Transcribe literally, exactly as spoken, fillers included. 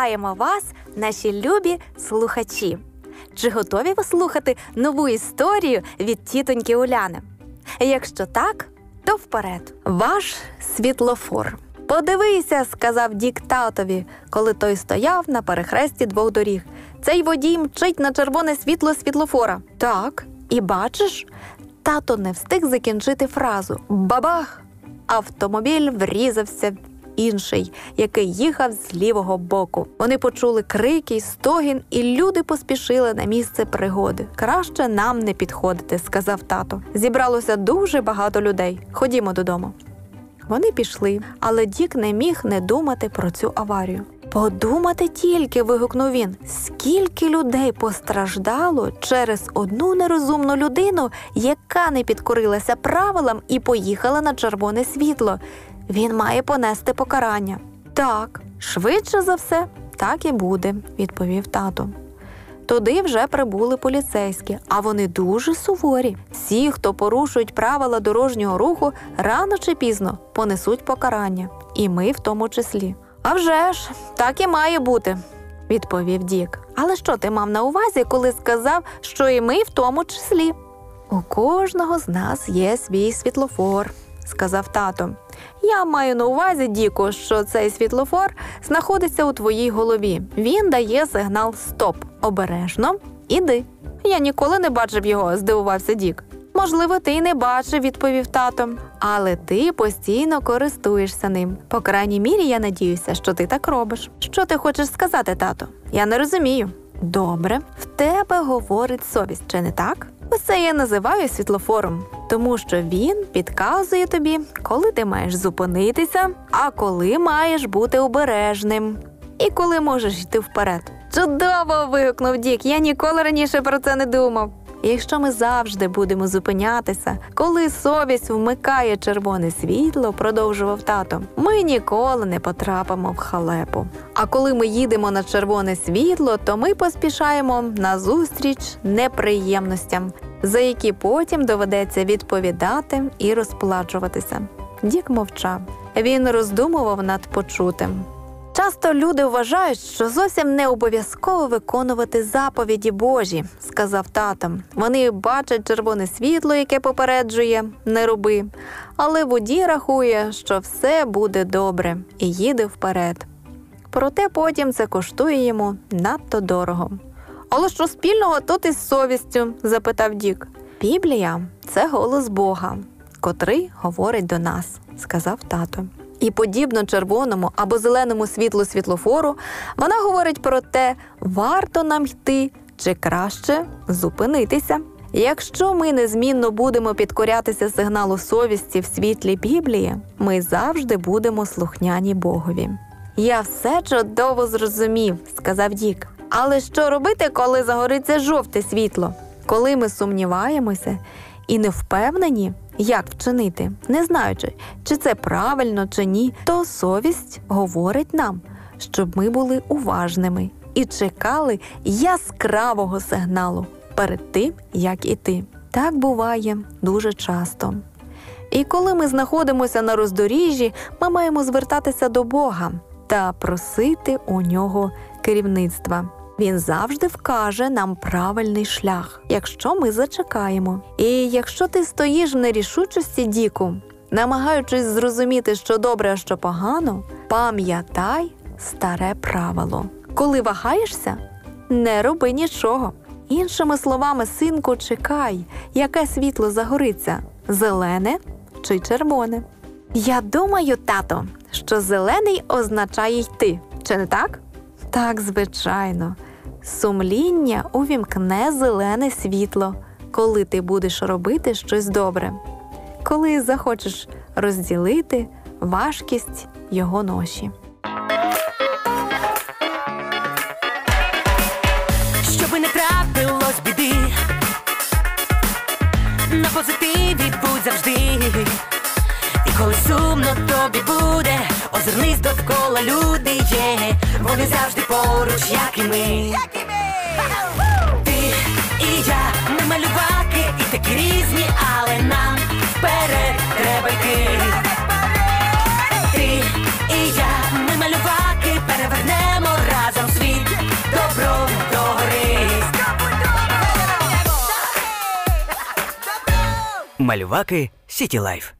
Вітаємо вас, наші любі слухачі! Чи готові ви слухати нову історію від тітоньки Уляни? Якщо так, то вперед! Ваш світлофор. «Подивися», – сказав Дік татові, коли той стояв на перехресті двох доріг. «Цей водій мчить на червоне світло світлофора». «Так, і бачиш?» Тато не встиг закінчити фразу. Бабах! Автомобіль врізався в інший, який їхав з лівого боку. Вони почули крики, стогін, і люди поспішили на місце пригоди. «Краще нам не підходити», – сказав тато. «Зібралося дуже багато людей. Ходімо додому». Вони пішли, але Дік не міг не думати про цю аварію. «Подумати тільки», – вигукнув він, – «скільки людей постраждало через одну нерозумну людину, яка не підкорилася правилам і поїхала на червоне світло. Він має понести покарання». «Так, швидше за все, так і буде», – відповів тато. Туди вже прибули поліцейські, а вони дуже суворі. Всі, хто порушують правила дорожнього руху, рано чи пізно понесуть покарання. І ми в тому числі. «А вже ж, так і має бути», – відповів Дік. «Але що ти мав на увазі, коли сказав, що і ми в тому числі?» «У кожного з нас є свій світлофор», – сказав тато. «Я маю на увазі, Діку, що цей світлофор знаходиться у твоїй голові. Він дає сигнал «Стоп». Обережно, іди». «Я ніколи не бачив його», – здивувався Дік. «Можливо, ти й не бачив», – відповів тато. «Але ти постійно користуєшся ним. По крайній мірі, я надіюся, що ти так робиш». «Що ти хочеш сказати, тато? Я не розумію». «Добре, в тебе говорить совість, чи не так? Оце я називаю світлофором, тому що він підказує тобі, коли ти маєш зупинитися, а коли маєш бути обережним, і коли можеш йти вперед». «Чудово!» – вигукнув Дік. «Я ніколи раніше про це не думав». Якщо ми завжди будемо зупинятися, коли совість вмикає червоне світло, продовжував тато, ми ніколи не потрапимо в халепу. А коли ми їдемо на червоне світло, то ми поспішаємо назустріч неприємностям, за які потім доведеться відповідати і розплачуватися. Дік мовчав. Він роздумував над почутим. «Часто люди вважають, що зовсім не обов'язково виконувати заповіді Божі», – сказав тато. «Вони бачать червоне світло, яке попереджує «не роби», але водій рахує, що все буде добре і їде вперед. Проте потім це коштує йому надто дорого». «Але що спільного тут із совістю?» – запитав Дік. «Біблія – це голос Бога, котрий говорить до нас», – сказав тато. І подібно червоному або зеленому світлу світлофору, вона говорить про те, варто нам йти чи краще зупинитися. Якщо ми незмінно будемо підкорятися сигналу совісті в світлі Біблії, ми завжди будемо слухняні Богові. «Я все чудово зрозумів», – сказав Дік. «Але що робити, коли загориться жовте світло? Коли ми сумніваємося і не впевнені, як вчинити, не знаючи, чи це правильно, чи ні, то совість говорить нам, щоб ми були уважними і чекали яскравого сигналу перед тим, як іти. Так буває дуже часто. І коли ми знаходимося на роздоріжжі, ми маємо звертатися до Бога та просити у нього керівництва. Він завжди вкаже нам правильний шлях, якщо ми зачекаємо. І якщо ти стоїш в нерішучості, Діку, намагаючись зрозуміти, що добре, а що погано, пам'ятай старе правило. Коли вагаєшся, не роби нічого. Іншими словами, синку, чекай, яке світло загориться – зелене чи червоне». «Я думаю, тато, що зелений означає йти, чи не так?» «Так, звичайно». «Сумління увімкне зелене світло, коли ти будеш робити щось добре, коли захочеш розділити важкість його ноші». Щоби не трапилось біди, на позитиві будь завжди. І коли сумно тобі буде, озирнись довкола, люди є, вони завжди поруч, як і ми. Ти і я, ми малюваки, і такі різні, але нам вперед треба йти. Ти і я, ми малюваки, перевернемо разом. Мальваки Сіті Лайф.